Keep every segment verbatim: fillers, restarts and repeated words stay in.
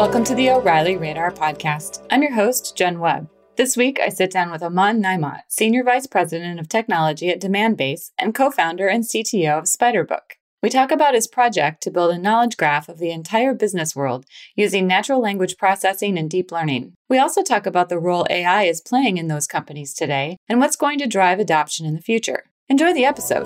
Welcome to the O'Reilly Radar Podcast. I'm your host, Jen Webb. This week, I sit down with Aman Naimat, Senior Vice President of Technology at DemandBase and co-founder and C T O of Spiderbook. We talk about his project to build a knowledge graph of the entire business world using natural language processing and deep learning. We also talk about the role A I is playing in those companies today and what's going to drive adoption in the future. Enjoy the episode.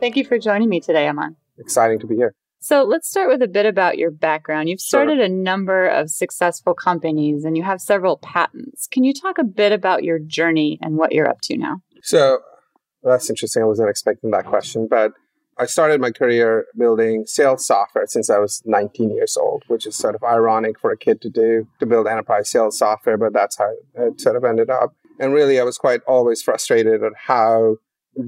Thank you for joining me today, Aman. Exciting to be here. So let's start with a bit about your background. You've started sure. a number of successful companies and you have several patents. Can you talk a bit about your journey and what you're up to now? So well, that's interesting. I wasn't expecting that question, but I started my career building sales software since I was nineteen years old, which is sort of ironic for a kid to do, to build enterprise sales software, but that's how it sort of ended up. And really, I was quite always frustrated at how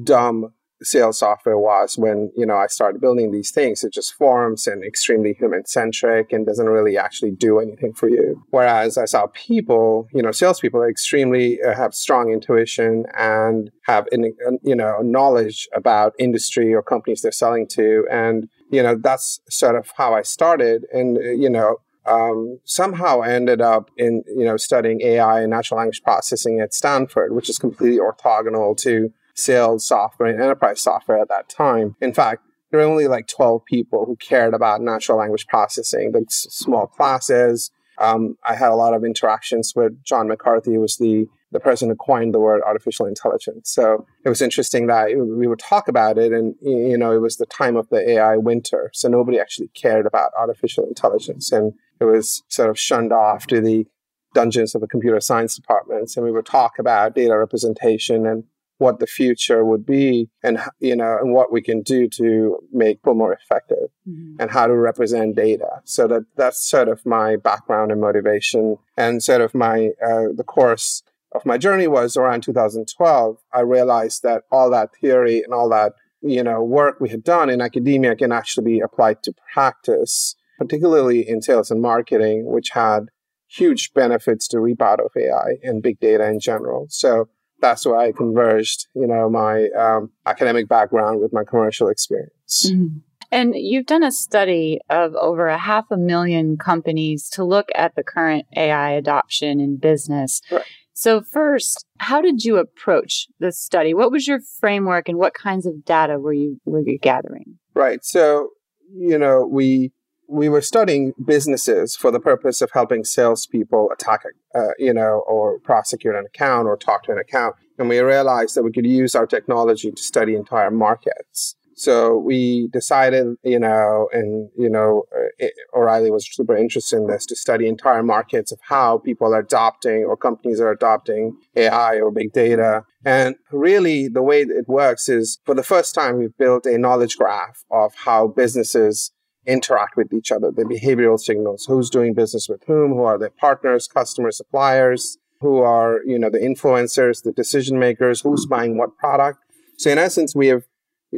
dumb sales software was when, you know, I started building these things. It just forms and extremely human-centric and doesn't really actually do anything for you. Whereas I saw people, you know, salespeople extremely uh, have strong intuition and have, in, you know, knowledge about industry or companies they're selling to. And, you know, that's sort of how I started. And, uh, you know, um, somehow I ended up in, you know, studying A I and natural language processing at Stanford, which is completely orthogonal to sales software and enterprise software at that time. In fact, there were only like twelve people who cared about natural language processing, like small classes. Um, I had a lot of interactions with John McCarthy, who was the, the person who coined the word artificial intelligence. So it was interesting that we would talk about it and, you know, it was the time of the A I winter. So nobody actually cared about artificial intelligence and it was sort of shunned off to the dungeons of the computer science departments. And we would talk about data representation and what the future would be and, you know, and what we can do to make people more effective mm-hmm. and how to represent data. So that that's sort of my background and motivation. And sort of my, uh, the course of my journey was around two thousand twelve, I realized that all that theory and all that, you know, work we had done in academia can actually be applied to practice, particularly in sales and marketing, which had huge benefits to reap out of A I and big data in general. So that's where I converged, you know, my um, academic background with my commercial experience. Mm-hmm. And you've done a study of over a half a million companies to look at the current A I adoption in business. Right. So first, how did you approach this study? What was your framework and what kinds of data were you were you gathering? Right. So, you know, we we were studying businesses for the purpose of helping salespeople attack, uh, you know, or prosecute an account or talk to an account. And we realized that we could use our technology to study entire markets. So we decided, you know, and, you know, it, O'Reilly was super interested in this, to study entire markets of how people are adopting or companies are adopting A I or big data. And really the way it works is for the first time, we've built a knowledge graph of how businesses interact with each other, the behavioral signals, who's doing business with whom, who are their partners, customers, suppliers, who are, you know, the influencers, the decision makers, who's buying what product. So in essence, we have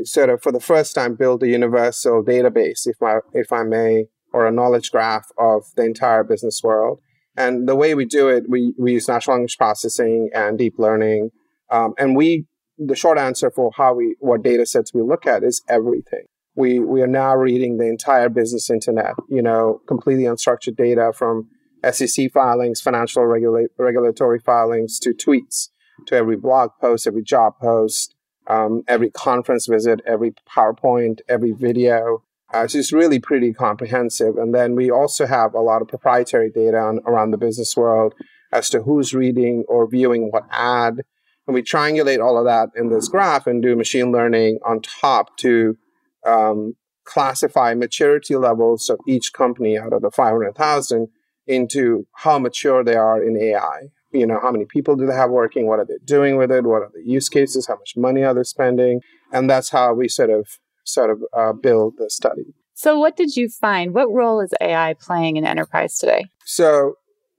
sort of for the first time built a universal database, if I, if I may, or a knowledge graph of the entire business world. And the way we do it, we, we use natural language processing and deep learning. Um, and we, the short answer for how we, what data sets we look at is everything. We we are now reading the entire business internet, you know, completely unstructured data from S E C filings, financial regula- regulatory filings, to tweets, to every blog post, every job post, um, every conference visit, every PowerPoint, every video. Uh, so it's really pretty comprehensive. And then we also have a lot of proprietary data on, around the business world as to who's reading or viewing what ad. And we triangulate all of that in this graph and do machine learning on top to Um, classify maturity levels of each company out of the five hundred thousand into how mature they are in A I. You know, how many people do they have working? What are they doing with it? What are the use cases? How much money are they spending? And that's how we sort of sort of uh, build the study. So what did you find? What role is A I playing in enterprise today? So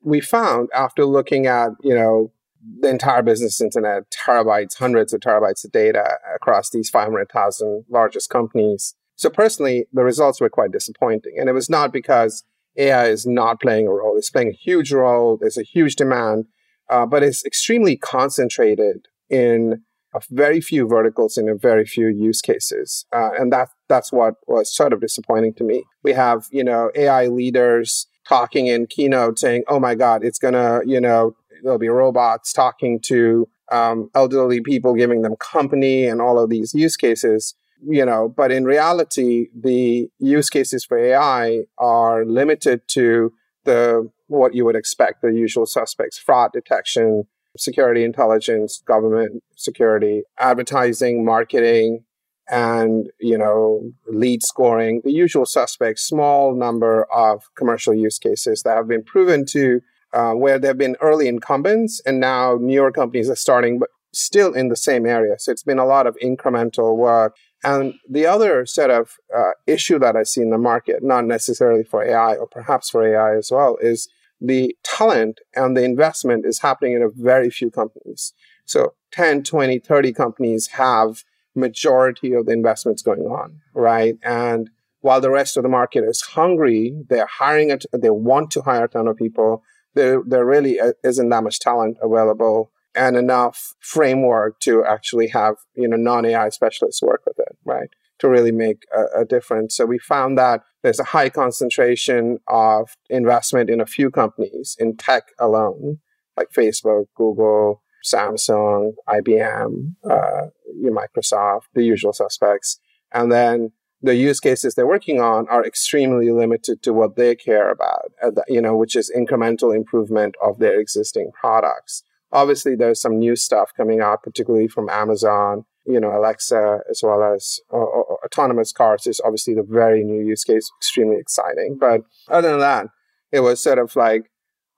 we found after looking at, you know, the entire business internet, terabytes, hundreds of terabytes of data across these five hundred thousand largest companies. So personally, the results were quite disappointing. And it was not because A I is not playing a role. It's playing a huge role. There's a huge demand, uh, but it's extremely concentrated in a very few verticals and in a very few use cases. Uh, and that that's what was sort of disappointing to me. We have, you know, A I leaders talking in keynote saying, oh my God, it's going to, you know, there'll be robots talking to um, elderly people, giving them company and all of these use cases. You know, but in reality, the use cases for A I are limited to the what you would expect, the usual suspects: fraud detection, security intelligence, government security, advertising, marketing, and, you know, lead scoring, the usual suspects, small number of commercial use cases that have been proven to uh, where there have been early incumbents, and now newer companies are starting, but still in the same area. So it's been a lot of incremental work. And the other sort of uh, issue that I see in the market, not necessarily for A I or perhaps for A I as well, is the talent and the investment is happening in a very few companies. So ten, twenty, thirty companies have majority of the investments going on, right? And while the rest of the market is hungry, they're hiring, a t- they want to hire a ton of people, there, there really isn't that much talent available and enough framework to actually have, you know, non-A I specialists work with it, right, to really make a, a difference. So we found that there's a high concentration of investment in a few companies in tech alone, like Facebook, Google, Samsung, I B M, uh, Microsoft, the usual suspects. And then the use cases they're working on are extremely limited to what they care about, you know, which is incremental improvement of their existing products. Obviously, there's some new stuff coming out, particularly from Amazon, you know, Alexa, as well as uh, autonomous cars is obviously the very new use case, extremely exciting. But other than that, it was sort of like,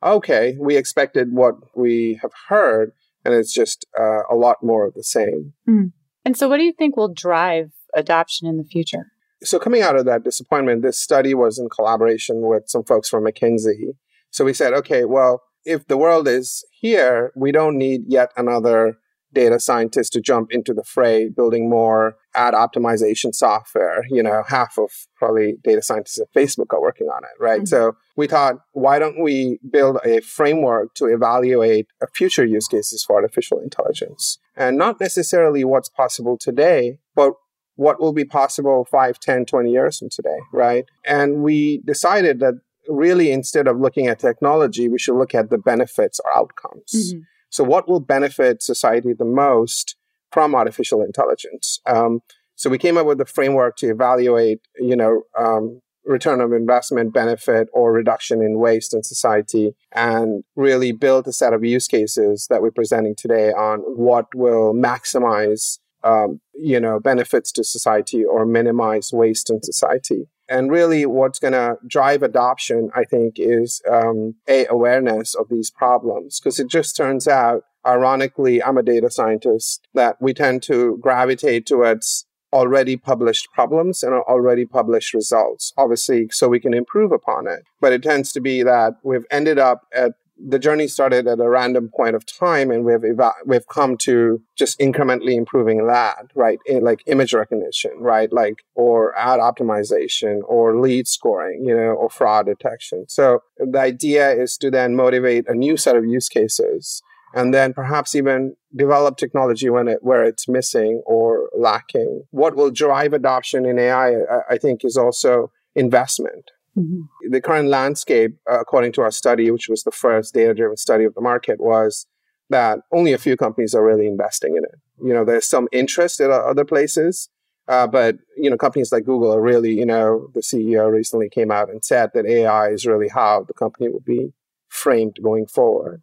okay, we expected what we have heard, and it's just uh, a lot more of the same. Mm. And so what do you think will drive adoption in the future? So coming out of that disappointment, this study was in collaboration with some folks from McKinsey. So we said, okay, well, if the world is here, we don't need yet another data scientist to jump into the fray, building more ad optimization software. You know, half of probably data scientists at Facebook are working on it, right? Mm-hmm. So we thought, why don't we build a framework to evaluate future use cases for artificial intelligence? And not necessarily what's possible today, but what will be possible five, ten, twenty years from today, right? And we decided that really, instead of looking at technology, we should look at the benefits or outcomes. Mm-hmm. So what will benefit society the most from artificial intelligence? Um, so we came up with a framework to evaluate, you know, um, return of investment benefit or reduction in waste in society, and really built a set of use cases that we're presenting today on what will maximize, um, you know, benefits to society or minimize waste in society. And really what's going to drive adoption, I think, is um, a awareness of these problems. Because it just turns out, ironically, I'm a data scientist, that we tend to gravitate towards already published problems and already published results, obviously, so we can improve upon it. But it tends to be that we've ended up at the journey started at a random point of time, and we've eva- we've come to just incrementally improving that, right? In, like image recognition, right? Like, or ad optimization, or lead scoring, you know, or fraud detection. So the idea is to then motivate a new set of use cases, and then perhaps even develop technology when it where it's missing or lacking. What will drive adoption in A I, I, I think, is also investment. Mm-hmm. The current landscape, uh, according to our study, which was the first data-driven study of the market, was that only a few companies are really investing in it. You know, there's some interest in other places, uh, but, you know, companies like Google are really, you know, the C E O recently came out and said that A I is really how the company will be framed going forward.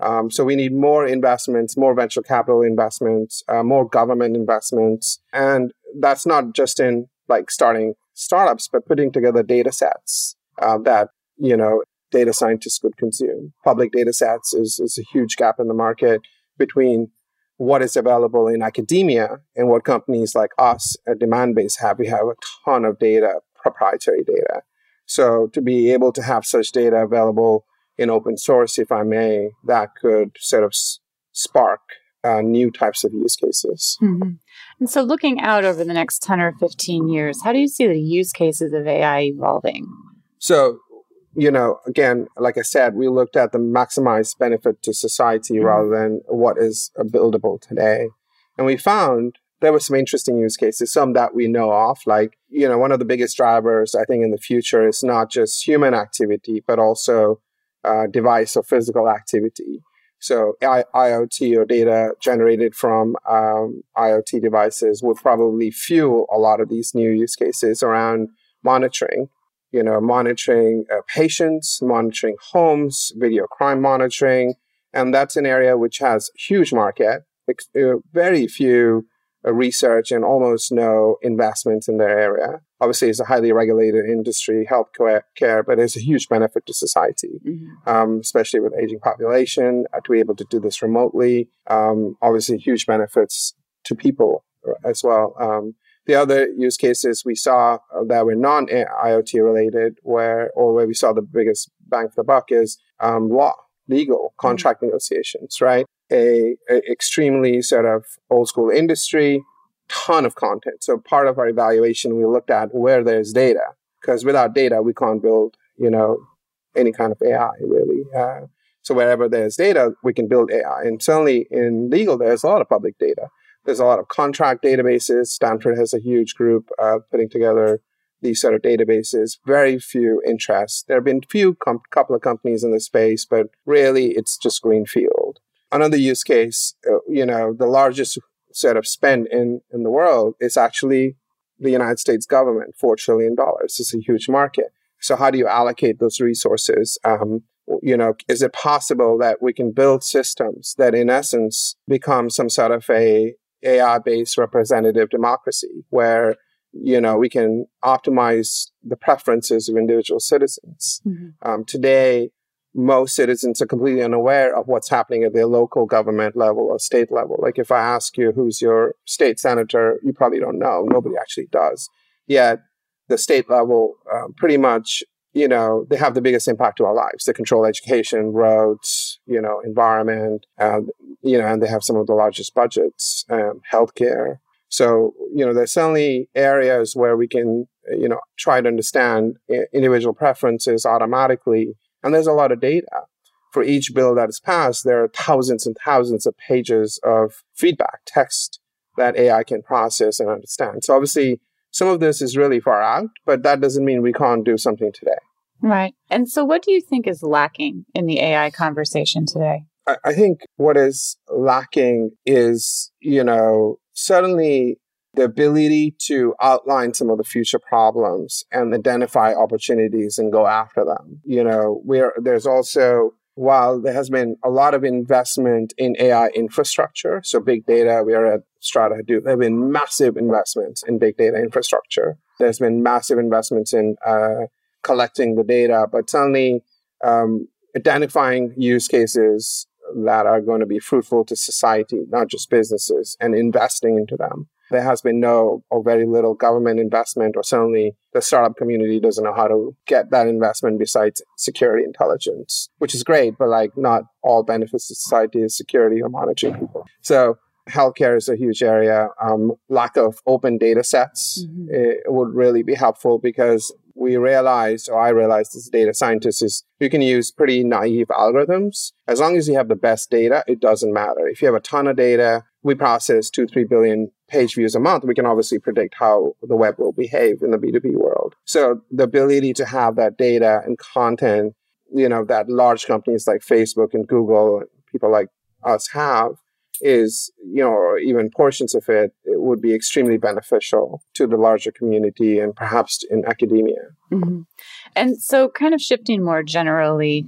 Um, so we need more investments, more venture capital investments, uh, more government investments. And that's not just in, like, starting startups, but putting together data sets uh, that, you know, data scientists could consume. Public data sets is, is a huge gap in the market between what is available in academia and what companies like us at DemandBase have. We have a ton of data, proprietary data. So to be able to have such data available in open source, if I may, that could sort of s- spark Uh, new types of use cases. Mm-hmm. And so looking out over the next ten or fifteen years, how do you see the use cases of A I evolving? So, you know, again, like I said, we looked at the maximized benefit to society mm-hmm. rather than what is buildable today. And we found there were some interesting use cases, some that we know of. Like, you know, one of the biggest drivers, I think, in the future is not just human activity, but also uh, device or physical activity. So I- IoT or data generated from um, IoT devices would probably fuel a lot of these new use cases around monitoring, you know, monitoring uh, patients, monitoring homes, video crime monitoring. And that's an area which has huge market, ex- uh, very few uh, research and almost no investment in their area. Obviously, it's a highly regulated industry, healthcare, but it's a huge benefit to society, mm-hmm. um, especially with aging population, uh, to be able to do this remotely. Um, obviously, huge benefits to people as well. Um, the other use cases we saw that were non-IoT related, where or where we saw the biggest bang for the buck is um, law. legal contract mm-hmm. negotiations, right? A, a extremely sort of old school industry, ton of content. So part of our evaluation, we looked at where there's data, because without data, we can't build, you know, any kind of A I really. Uh, so wherever there's data, we can build A I. And certainly in legal, there's a lot of public data. There's a lot of contract databases. Stanford has a huge group uh, putting together these sort of databases, very few interests. There have been few com- couple of companies in the space, but really it's just greenfield. Another use case, uh, you know, the largest sort of spend in, in the world is actually the United States government, four trillion dollars. It's a huge market. So how do you allocate those resources? Um, you know, is it possible that we can build systems that in essence become some sort of a A I-based representative democracy where you know, we can optimize the preferences of individual citizens. Mm-hmm. Um, today, most citizens are completely unaware of what's happening at their local government level or state level. Like if I ask you who's your state senator, you probably don't know. Nobody actually does. Yet the state level, um, pretty much, you know, they have the biggest impact to our lives. They control education, roads, you know, environment, uh, you know, and they have some of the largest budgets, um, healthcare. So, you know, there's certainly areas where we can, you know, try to understand individual preferences automatically. And there's a lot of data. For each bill that is passed, there are thousands and thousands of pages of feedback, text that A I can process and understand. So obviously, some of this is really far out, but that doesn't mean we can't do something today. Right. And so what do you think is lacking in the A I conversation today? I, I think what is lacking is, you know, certainly, the ability to outline some of the future problems and identify opportunities and go after them. You know, we're, there's also, while there has been a lot of investment in A I infrastructure, so big data, we are at Strata Hadoop, there have been massive investments in big data infrastructure. There's been massive investments in uh, collecting the data, but suddenly um, identifying use cases that are going to be fruitful to society, not just businesses, and investing into them. There has been no or very little government investment, or certainly the startup community doesn't know how to get that investment besides security intelligence, which is great, but like not all benefits to society is security or monitoring people. So healthcare is a huge area. Um, lack of open data sets mm-hmm. would really be helpful because we realized, or I realized as a data scientist, is you can use pretty naive algorithms. As long as you have the best data, it doesn't matter. If you have a ton of data, we process two, three billion page views a month. We can obviously predict how the web will behave in the B two B world. So the ability to have that data and content, you know, that large companies like Facebook and Google, and people like us have, is, you know, or even portions of it, it would be extremely beneficial to the larger community and perhaps in academia. Mm-hmm. And so kind of shifting more generally,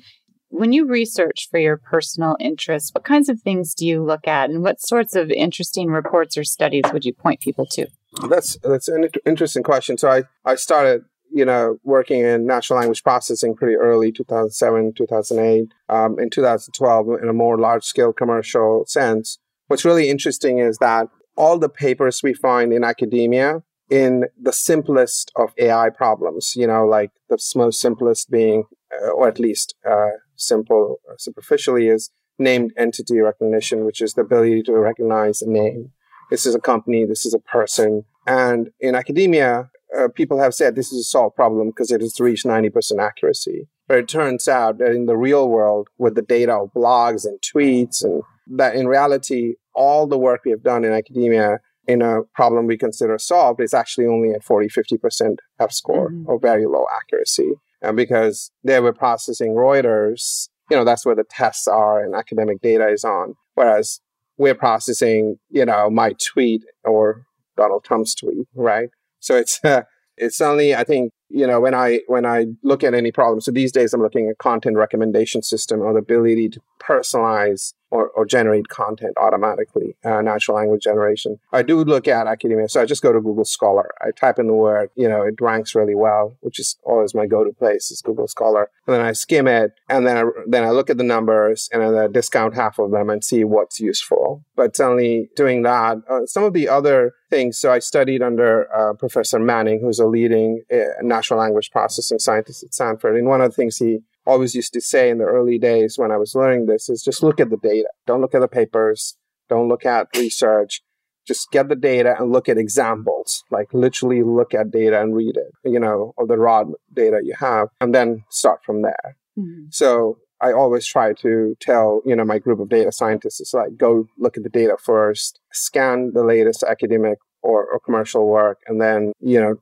when you research for your personal interests, what kinds of things do you look at and what sorts of interesting reports or studies would you point people to? That's that's an interesting question. So I, I started, you know, working in natural language processing pretty early, two thousand seven, two thousand eight, um, in two thousand twelve, in a more large-scale commercial sense. What's really interesting is that all the papers we find in academia in the simplest of A I problems, you know, like the most simplest being, uh, or at least uh, simple uh, superficially, is named entity recognition, which is the ability to recognize a name. This is a company, this is a person. And in academia, Uh, people have said this is a solved problem because it has reached ninety percent accuracy. But it turns out that in the real world, with the data of blogs and tweets, and that in reality, all the work we have done in academia in a problem we consider solved is actually only at forty, fifty percent F score mm-hmm. or very low accuracy. And because they were processing Reuters, you know, that's where the tests are and academic data is on. Whereas we're processing, you know, my tweet or Donald Trump's tweet, right? So it's uh, it's only, I think, you know, when I when I look at any problem, so these days I'm looking at content recommendation system or the ability to personalize or, or generate content automatically, uh, natural language generation. I do look at academia. So I just go to Google Scholar. I type in the word, you know, it ranks really well, which is always my go-to place is Google Scholar. And then I skim it, and then I, then I look at the numbers, and then I discount half of them and see what's useful. But only doing that, uh, some of the other things, so I studied under uh, Professor Manning, who's a leading uh, natural language processing scientist at Stanford. And one of the things he always used to say in the early days when I was learning this is just look at the data. Don't look at the papers. Don't look at research. Just get the data and look at examples, like literally look at data and read it, you know, or the raw data you have, and then start from there. Mm-hmm. So I always try to tell, you know, my group of data scientists, it's like, go look at the data first, scan the latest academic or, or commercial work, and then, you know,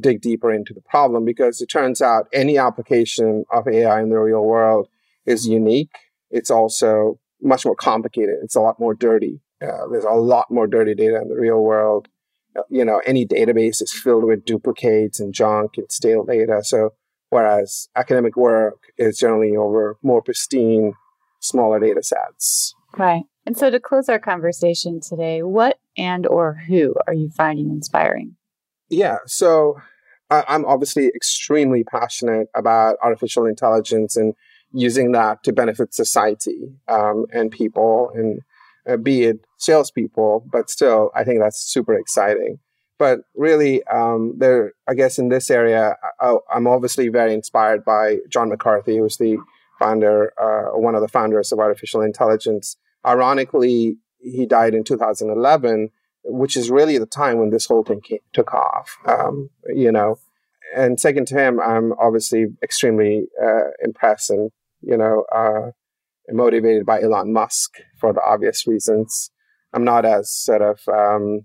dig deeper into the problem, because it turns out any application of A I in the real world is unique. It's also much more complicated. It's a lot more dirty. Uh, there's a lot more dirty data in the real world. Uh, you know, any database is filled with duplicates and junk and stale data. So whereas academic work is generally over more pristine, smaller data sets. Right. And so to close our conversation today, what and or who are you finding inspiring? Yeah, so uh, I'm obviously extremely passionate about artificial intelligence and using that to benefit society um, and people, and uh, be it salespeople, but still, I think that's super exciting. But really, um, there, I guess in this area, I, I'm obviously very inspired by John McCarthy, who's the founder, uh, one of the founders of artificial intelligence. Ironically, he died in two thousand eleven, which is really the time when this whole thing came, took off, um, you know. And second to him, I'm obviously extremely uh, impressed and, you know, uh, motivated by Elon Musk for the obvious reasons. I'm not as sort of um,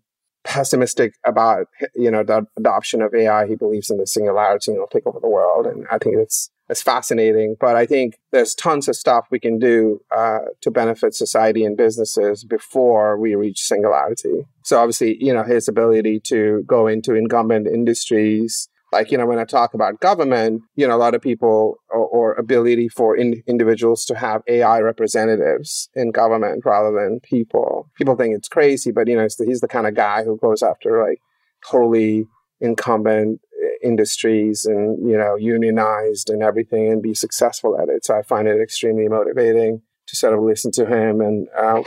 pessimistic about, you know, the adoption of A I. He believes in the singularity and it'll take over the world. And I think it's, it's fascinating. But I think there's tons of stuff we can do uh, to benefit society and businesses before we reach singularity. So obviously, you know, his ability to go into incumbent industries, like, you know, when I talk about government, you know, a lot of people or, or ability for in, individuals to have A I representatives in government rather than people. People think it's crazy, but, you know, it's the, he's the kind of guy who goes after like totally incumbent industries and, you know, unionized and everything and be successful at it. So I find it extremely motivating to sort of listen to him and uh,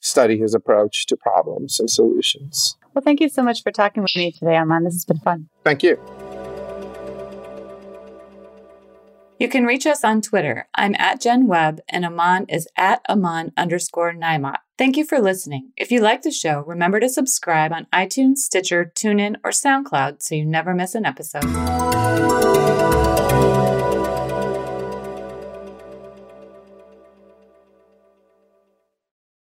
study his approach to problems and solutions. Well, thank you so much for talking with me today, Aman. This has been fun. Thank you. You can reach us on Twitter. I'm at Jen Webb and Aman is at Aman underscore Naimat. Thank you for listening. If you like the show, remember to subscribe on iTunes, Stitcher, TuneIn, or SoundCloud so you never miss an episode.